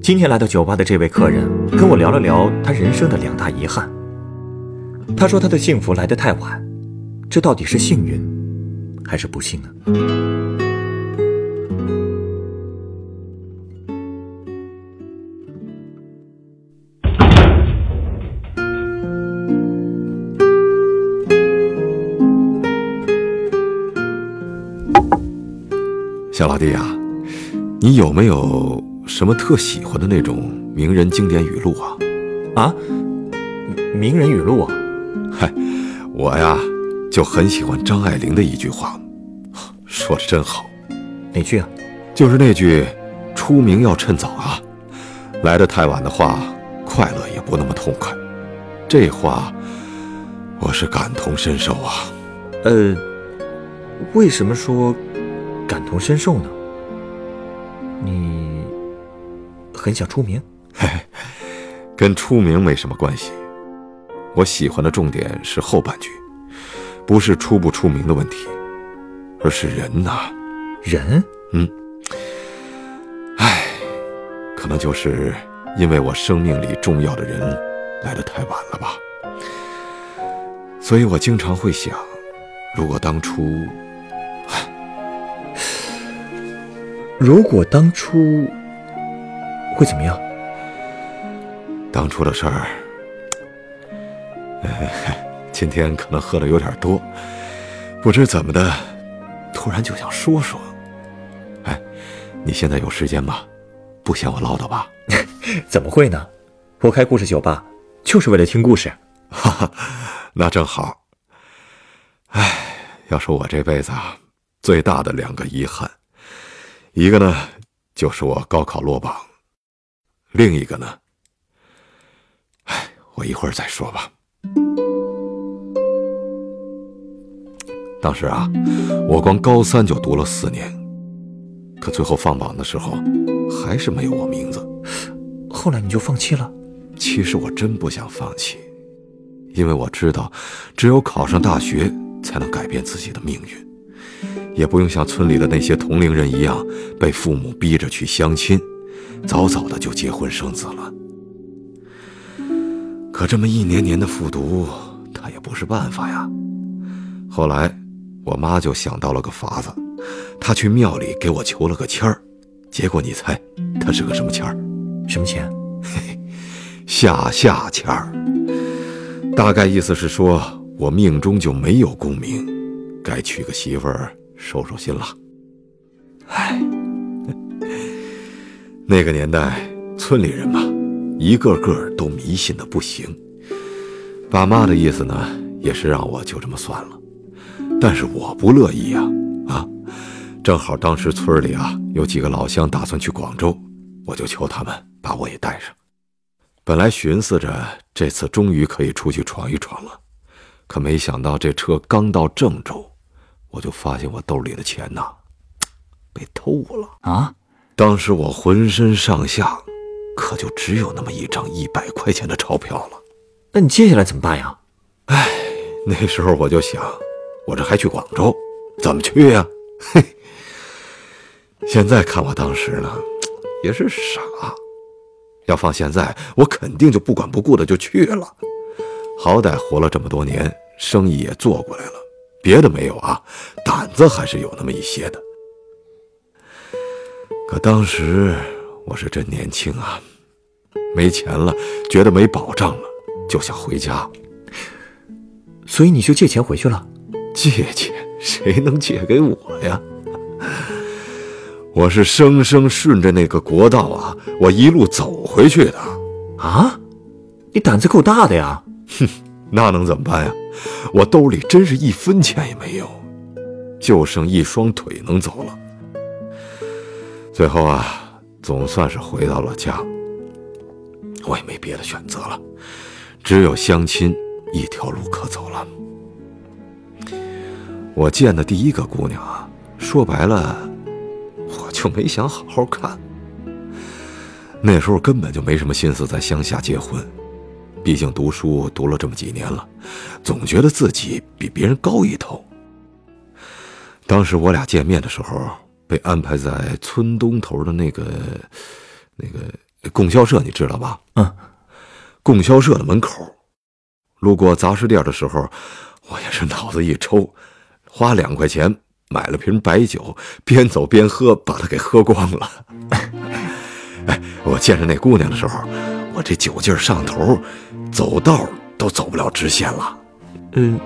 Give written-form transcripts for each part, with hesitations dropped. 今天来到酒吧的这位客人跟我聊了聊他人生的2大遗憾。他说他的幸福来得太晚，这到底是幸运还是不幸呢？小老弟啊，你有没有什么特喜欢的那种名人经典语录啊？名人语录啊？嗨，我呀就很喜欢张爱玲的一句话，说得真好。哪句啊？就是那句出名要趁早啊，来得太晚的话，快乐也不那么痛快。这话我是感同身受啊。为什么说感同身受呢？你很想出名？跟出名没什么关系。我喜欢的重点是后半句，不是出不出名的问题，而是人呐。人？可能就是因为我生命里重要的人来得太晚了吧。所以我经常会想，如果当初，会怎么样？当初的事儿，今天可能喝的有点多，不知怎么的，突然就想说说。你现在有时间吧？不嫌我唠叨吧？怎么会呢？我开故事酒吧就是为了听故事。哈哈，那正好。要说我这辈子啊，最大的2个遗憾，一个呢，就是我高考落榜。另一个呢，我一会儿再说吧。当时啊，我光高3就读了4年，可最后放榜的时候，还是没有我名字。后来你就放弃了？其实我真不想放弃，因为我知道，只有考上大学才能改变自己的命运，也不用像村里的那些同龄人一样，被父母逼着去相亲。早早的就结婚生子了，可这么一年年的复读，他也不是办法呀。后来我妈就想到了个法子，她去庙里给我求了个签儿，结果你猜她是个什么签儿？什么签？下下签儿。大概意思是说我命中就没有功名，该娶个媳妇儿收收心了。那个年代，村里人嘛，一个个都迷信的不行。爸妈的意思呢，也是让我就这么算了，但是我不乐意呀。正好当时村里啊有几个老乡打算去广州，我就求他们把我也带上。本来寻思着这次终于可以出去闯一闯了，可没想到这车刚到郑州，我就发现我兜里的钱呐，被偷了啊！当时我浑身上下可就只有那么一张100块钱的钞票了。那你接下来怎么办呀？那时候我就想，我这还去广州怎么去呀？现在看我当时呢也是傻，要放现在我肯定就不管不顾的就去了。好歹活了这么多年，生意也做过来了，别的没有啊，胆子还是有那么一些的。可当时我是真年轻啊，没钱了，觉得没保障了，就想回家。所以你就借钱回去了？借钱？谁能借给我呀？我是生生顺着那个国道啊，我一路走回去的。啊？你胆子够大的呀。那能怎么办呀？我兜里真是1分钱也没有，就剩1双腿能走了。最后啊，总算是回到了家。我也没别的选择了，只有相亲一条路可走了。我见的第一个姑娘啊，说白了我就没想好好看，那时候根本就没什么心思在乡下结婚，毕竟读书读了这么几年了，总觉得自己比别人高一头。当时我俩见面的时候被安排在村东头的那个供销社，你知道吧？嗯，供销社的门口，路过杂食店的时候，我也是脑子一抽，花2块钱买了瓶白酒，边走边喝，把它给喝光了。哎，我见着那姑娘的时候，我这酒劲儿上头，走道都走不了直线了。嗯，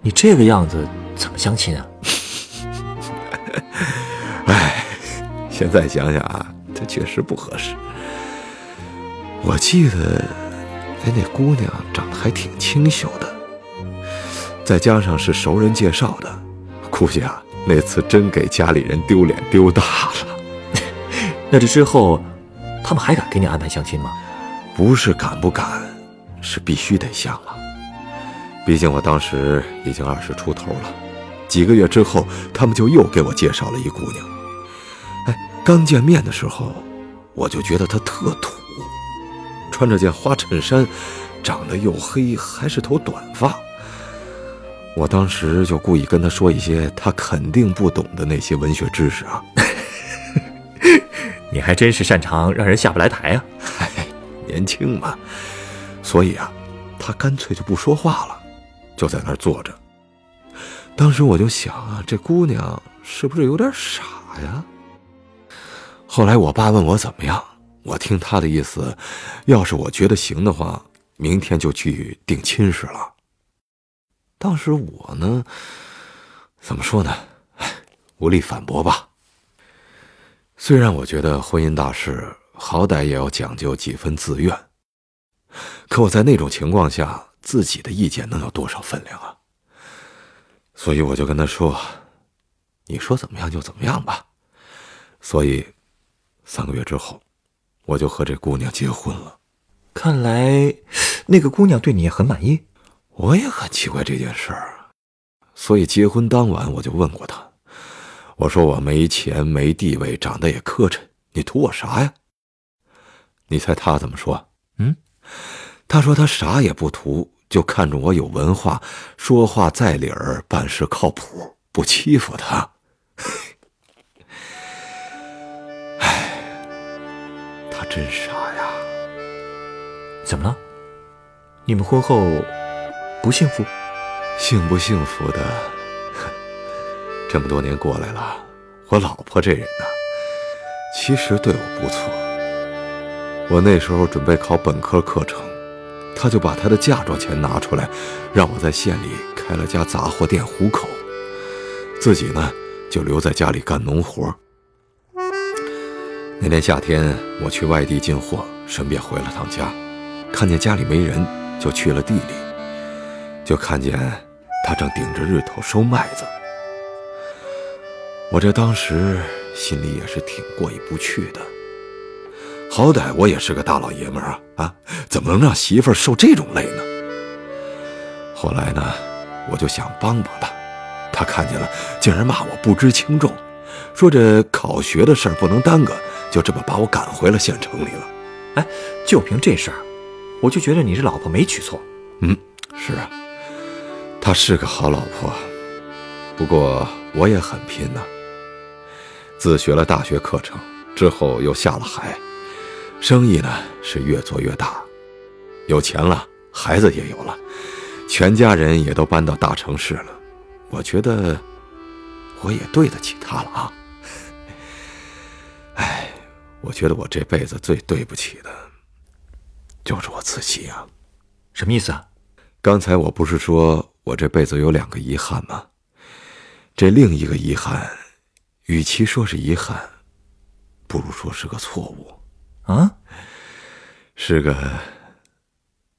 你这个样子怎么相亲啊？哎，现在想想啊，这确实不合适。我记得，哎，那姑娘长得还挺清秀的，再加上是熟人介绍的，估计啊，那次真给家里人丢脸丢大了。那这之后，他们还敢给你安排相亲吗？不是敢不敢，是必须得相了。毕竟我当时已经20出头了。几个月之后，他们就又给我介绍了一姑娘。哎，刚见面的时候，我就觉得她特土，穿着件花衬衫，长得又黑，还是头短发。我当时就故意跟她说一些她肯定不懂的那些文学知识啊。你还真是擅长让人下不来台啊。哎，年轻嘛，所以啊，她干脆就不说话了，就在那儿坐着。当时我就想啊，这姑娘是不是有点傻呀？后来我爸问我怎么样，我听他的意思，要是我觉得行的话，明天就去定亲事了。当时我呢，怎么说呢，无力反驳吧。虽然我觉得婚姻大事好歹也要讲究几分自愿，可我在那种情况下，自己的意见能有多少分量啊？所以我就跟他说，你说怎么样就怎么样吧。所以3个月之后，我就和这姑娘结婚了。看来那个姑娘对你也很满意。我也很奇怪这件事儿，所以结婚当晚我就问过她，我说我没钱没地位，长得也磕碜，你图我啥呀？你猜她怎么说？嗯，她说她啥也不图，就看着我有文化，说话在理儿，办事靠谱，不欺负他。哎，他真傻呀！怎么了？你们婚后不幸福？幸不幸福的，这么多年过来了，我老婆这人呢，其实对我不错。我那时候准备考本科课程，他就把他的嫁妆钱拿出来，让我在县里开了家杂货店糊口，自己呢就留在家里干农活。那年夏天我去外地进货，顺便回了趟家，看见家里没人，就去了地里，就看见他正顶着日头收麦子。我这当时心里也是挺过意不去的，好歹我也是个大老爷们儿啊，怎么能让媳妇儿受这种累呢？后来呢，我就想帮帮他，他看见了，竟然骂我不知轻重，说这考学的事儿不能耽搁，就这么把我赶回了县城里了。哎，就凭这事儿，我就觉得你这老婆没娶错。嗯，是啊，她是个好老婆，不过我也很拼呐，自学了大学课程，之后又下了海。生意呢是越做越大，有钱了，孩子也有了，全家人也都搬到大城市了，我觉得我也对得起他了啊。哎，我觉得我这辈子最对不起的就是我自己啊。什么意思啊？刚才我不是说我这辈子有2个遗憾吗？这另一个遗憾，与其说是遗憾，不如说是个错误啊，是个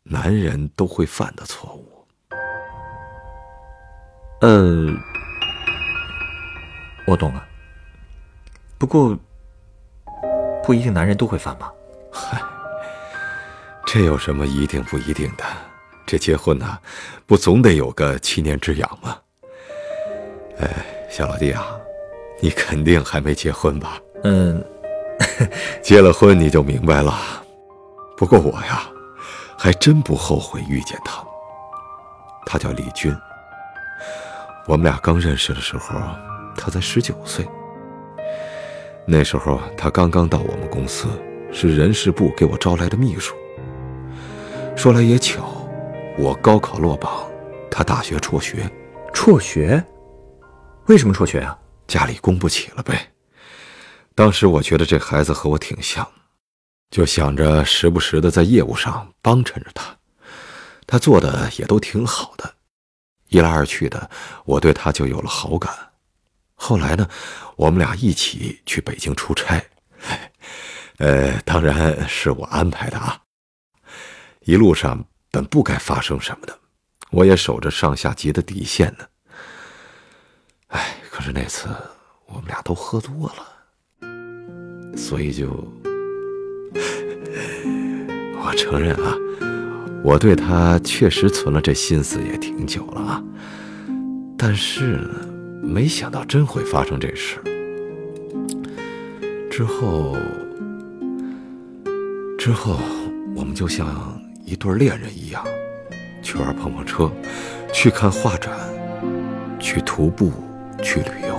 男人都会犯的错误。我懂了，不过不一定男人都会犯吧。嗨，这有什么一定不一定的？这结婚呢，不总得有个7年之痒吗？哎，小老弟啊，你肯定还没结婚吧？结了婚你就明白了。不过我呀，还真不后悔遇见他。他叫李军。我们俩刚认识的时候，他才19岁。那时候他刚刚到我们公司，是人事部给我招来的秘书。说来也巧，我高考落榜，他大学辍学。辍学？为什么辍学啊？家里供不起了呗。当时我觉得这孩子和我挺像，就想着时不时的在业务上帮衬着他。他做的也都挺好的，一来二去的，我对他就有了好感。后来呢，我们俩一起去北京出差，当然是我安排的啊。一路上本不该发生什么的，我也守着上下级的底线呢。可是那次我们俩都喝多了，所以就……我承认啊，我对他确实存了这心思也挺久了啊，但是呢，没想到真会发生这事。之后我们就像一对恋人一样，去玩碰碰车，去看画展，去徒步，去旅游。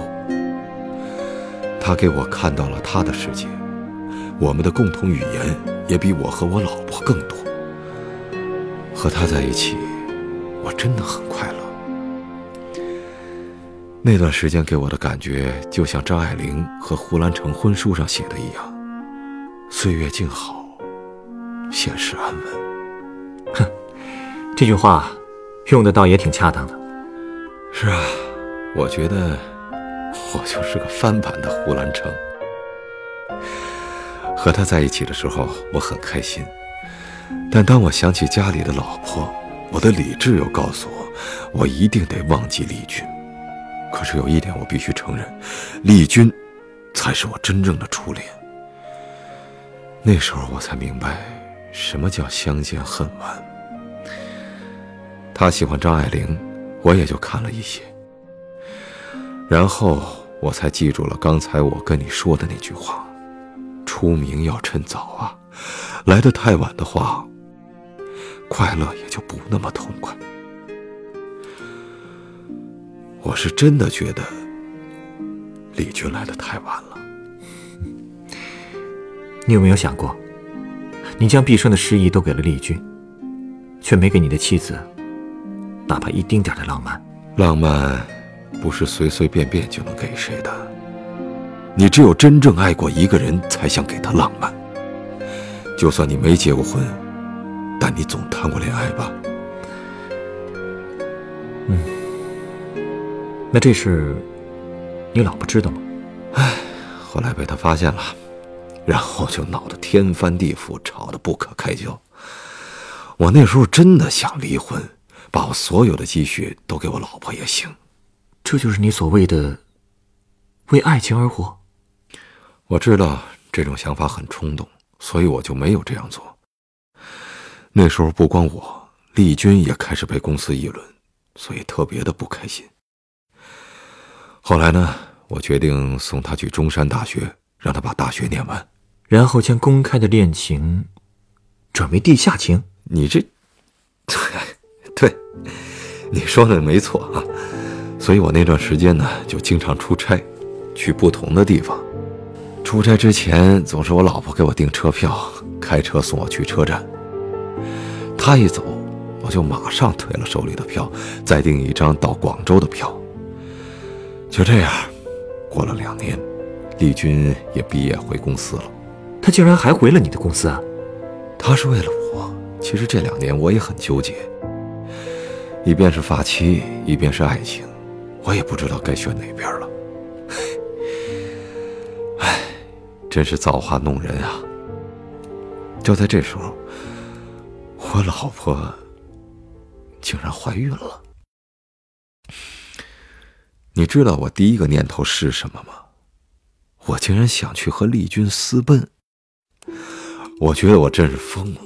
他给我看到了他的世界，我们的共同语言也比我和我老婆更多。和他在一起，我真的很快乐。那段时间给我的感觉，就像张爱玲和胡兰成婚书上写的一样，岁月静好，现实安稳。哼，这句话用得倒也挺恰当的。是啊，我觉得我就是个翻版的胡兰成。和他在一起的时候，我很开心，但当我想起家里的老婆，我的理智又告诉我，我一定得忘记李军。可是有一点我必须承认，丽君才是我真正的初恋。那时候我才明白什么叫相见恨晚。她喜欢张爱玲，我也就看了一些，然后我才记住了刚才我跟你说的那句话，出名要趁早啊，来得太晚的话，快乐也就不那么痛快。我是真的觉得李军来得太晚了。你有没有想过，你将毕生的诗意都给了李军，却没给你的妻子哪怕一丁点的浪漫。浪漫不是随随便便就能给谁的，你只有真正爱过一个人才想给他浪漫。就算你没结过婚，但你总谈过恋爱吧？那这事你老婆知道吗？后来被他发现了，然后就闹得天翻地覆，吵得不可开交。我那时候真的想离婚，把我所有的积蓄都给我老婆也行。这就是你所谓的为爱情而活？我知道这种想法很冲动，所以我就没有这样做。那时候不光我，丽君也开始被公司议论，所以特别的不开心。后来呢，我决定送他去中山大学，让他把大学念完，然后将公开的恋情转为地下情。你这，对，你说的没错啊。所以我那段时间呢，就经常出差，去不同的地方。出差之前，总是我老婆给我订车票，开车送我去车站。她一走，我就马上退了手里的票，再订一张到广州的票。就这样，过了2年，丽君也毕业回公司了。他竟然还回了你的公司啊？他是为了我。其实这2年我也很纠结，一边是发妻，一边是爱情，我也不知道该选哪边了。真是造化弄人啊！就在这时候，我老婆竟然怀孕了。你知道我第一个念头是什么吗？我竟然想去和丽君私奔。我觉得我真是疯了。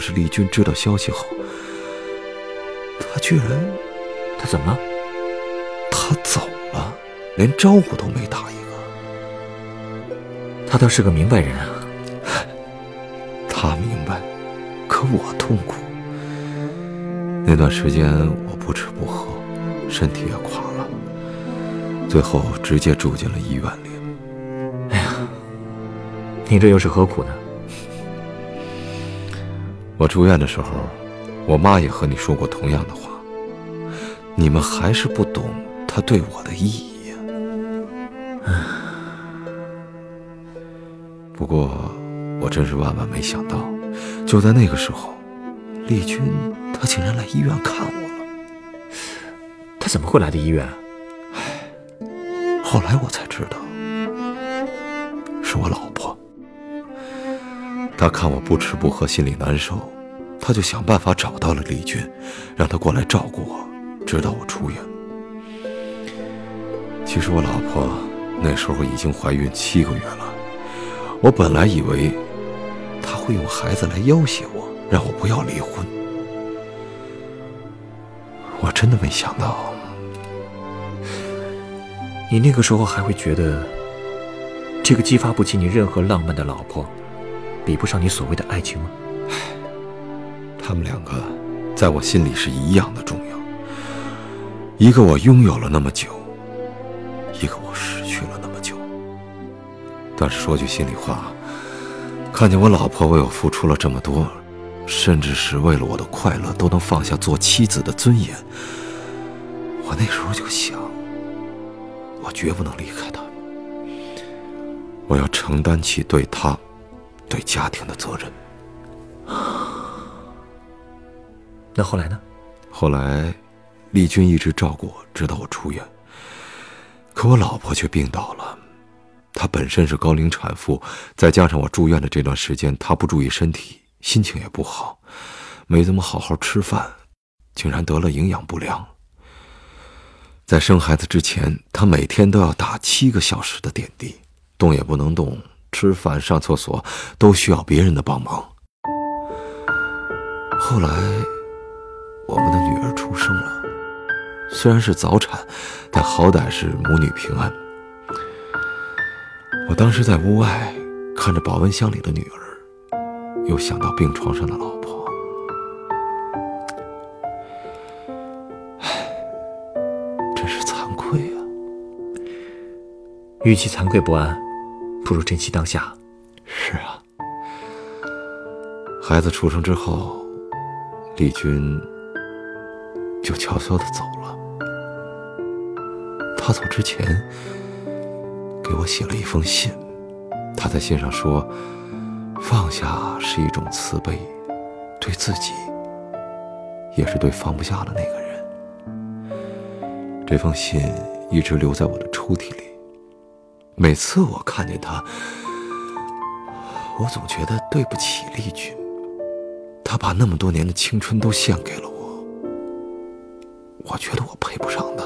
可是丽君知道消息后，她居然……她怎么了？她走了，连招呼都没打一个。她倒是个明白人啊。她明白，可我痛苦。那段时间我不吃不喝，身体也垮了，最后直接住进了医院里。哎呀，你这又是何苦呢？我住院的时候，我妈也和你说过同样的话，你们还是不懂她对我的意义啊。不过我真是万万没想到，就在那个时候，丽君她竟然来医院看我了。她怎么会来的医院啊？后来我才知道，是我老婆。他看我不吃不喝，心里难受，他就想办法找到了丽君，让她过来照顾我，直到我出院。其实我老婆那时候已经怀孕7个月了，我本来以为她会用孩子来要挟我，让我不要离婚。我真的没想到。你那个时候还会觉得，这个激发不起你任何浪漫的老婆，比不上你所谓的爱情吗？他们2个在我心里是一样的重要，一个我拥有了那么久，一个我失去了那么久。但是说句心里话，看见我老婆为我付出了这么多，甚至是为了我的快乐都能放下做妻子的尊严，我那时候就想，我绝不能离开她，我要承担起对她对家庭的责任。那后来呢？后来丽君一直照顾我，直到我出院。可我老婆却病倒了，她本身是高龄产妇，再加上我住院的这段时间，她不注意身体，心情也不好，没怎么好好吃饭，竟然得了营养不良。在生孩子之前，她每天都要打7个小时的点滴，动也不能动，吃饭上厕所都需要别人的帮忙。后来我们的女儿出生了，虽然是早产，但好歹是母女平安。我当时在屋外看着保温箱里的女儿，又想到病床上的老婆。真是惭愧啊。与其惭愧不安，不如珍惜当下。是啊，孩子出生之后，丽君就悄悄地走了。她走之前给我写了一封信，她在信上说，放下是一种慈悲，对自己也是对放不下的那个人。这封信一直留在我的抽屉里，每次我看见他，我总觉得对不起丽君，他把那么多年的青春都献给了我，我觉得我配不上他，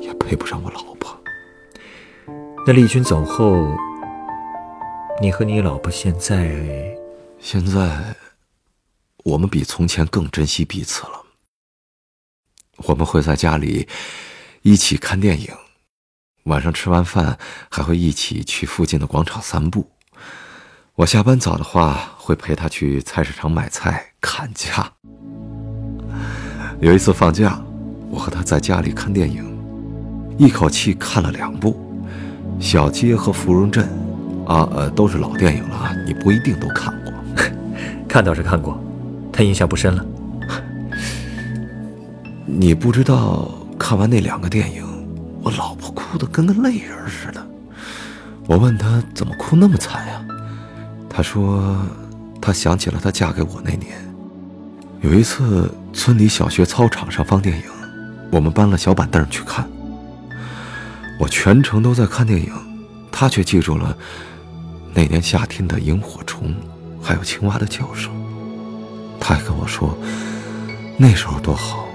也配不上我老婆。那丽君走后，你和你老婆现在我们比从前更珍惜彼此了。我们会在家里一起看电影，晚上吃完饭还会一起去附近的广场散步。我下班早的话，会陪她去菜市场买菜砍价。有一次放假，我和她在家里看电影，一口气看了2部，《小街》和《芙蓉镇》都是老电影了啊，你不一定都看过。看倒是看过，但印象不深了。你不知道，看完那2个电影，我老婆哭得跟个泪人似的。我问她怎么哭那么惨呀？她说她想起了她嫁给我那年，有一次村里小学操场上放电影，我们搬了小板凳去看。我全程都在看电影，她却记住了那年夏天的萤火虫，还有青蛙的叫声。她还跟我说，那时候多好，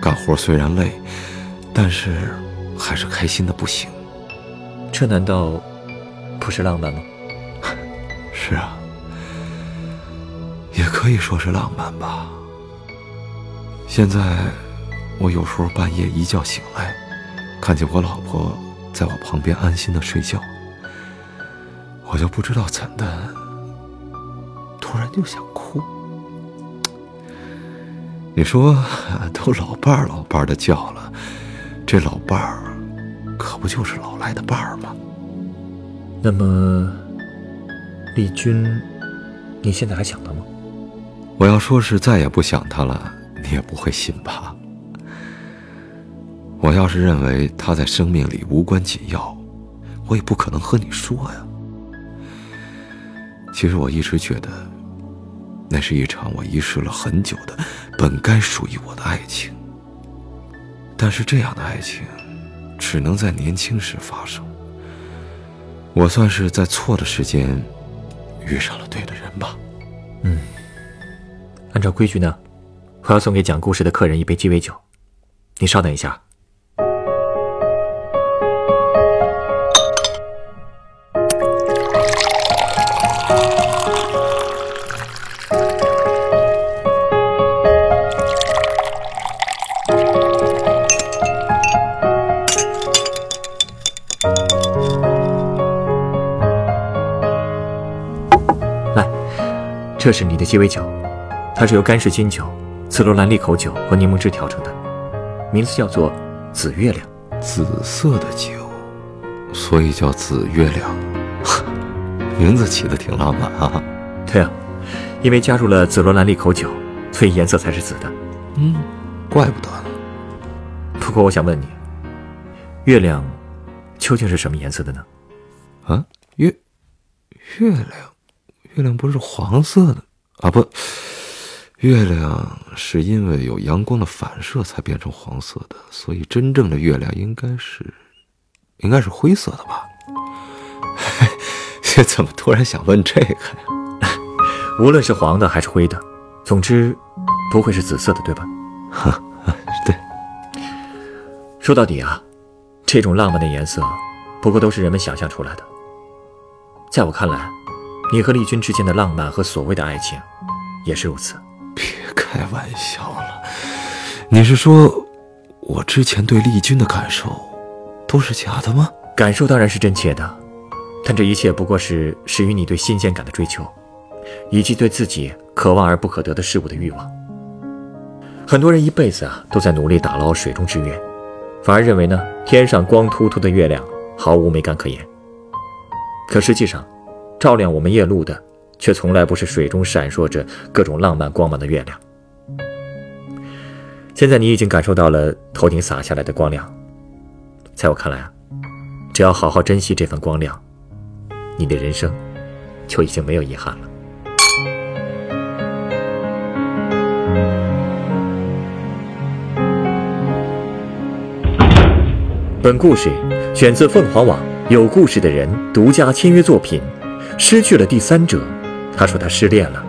干活虽然累，但是还是开心的不行。这难道不是浪漫吗？是啊，也可以说是浪漫吧。现在我有时候半夜一觉醒来，看见我老婆在我旁边安心的睡觉，我就不知道怎的突然就想哭。你说都老伴儿老伴儿的叫了，这老伴儿可不就是老来的伴儿吗？那么丽君，你现在还想他吗？我要说是再也不想他了，你也不会信吧。我要是认为他在生命里无关紧要，我也不可能和你说呀。其实我一直觉得那是一场我遗失了很久的本该属于我的爱情，但是这样的爱情只能在年轻时发生。我算是在错的时间遇上了对的人吧。按照规矩呢，我要送给讲故事的客人一杯鸡尾酒，你稍等一下。这是你的鸡尾酒，它是由干式金酒、紫罗兰利口酒和柠檬汁调成的，名字叫做紫月亮。紫色的酒，所以叫紫月亮。名字起得挺浪漫啊。对啊，因为加入了紫罗兰利口酒，所以颜色才是紫的。怪不得呢。不过我想问你，月亮究竟是什么颜色的呢？月亮不是黄色的啊？不，月亮是因为有阳光的反射才变成黄色的，所以真正的月亮应该是灰色的吧。怎么突然想问这个呀？无论是黄的还是灰的，总之不会是紫色的，对吧？对。说到底啊，这种浪漫的颜色不过都是人们想象出来的。在我看来，你和丽君之间的浪漫和所谓的爱情也是如此。别开玩笑了，你是说我之前对丽君的感受都是假的吗？感受当然是真切的，但这一切不过是始于你对新鲜感的追求，以及对自己渴望而不可得的事物的欲望。很多人一辈子都在努力打捞水中之月，反而认为呢，天上光秃秃的月亮毫无美感可言。可实际上照亮我们夜路的，却从来不是水中闪烁着各种浪漫光芒的月亮。现在你已经感受到了头顶洒下来的光亮，在我看来啊，只要好好珍惜这份光亮，你的人生就已经没有遗憾了。本故事选自凤凰网有故事的人独家签约作品失去了第三者，他说他失恋了。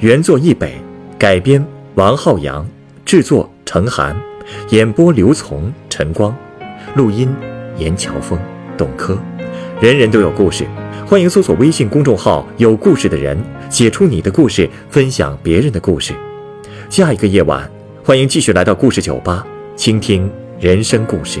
原作易北，改编王浩洋，制作程涵，演播刘从、陈光，录音严乔峰、董珂。人人都有故事，欢迎搜索微信公众号有故事的人，写出你的故事，分享别人的故事。下一个夜晚，欢迎继续来到故事酒吧，倾听人生故事。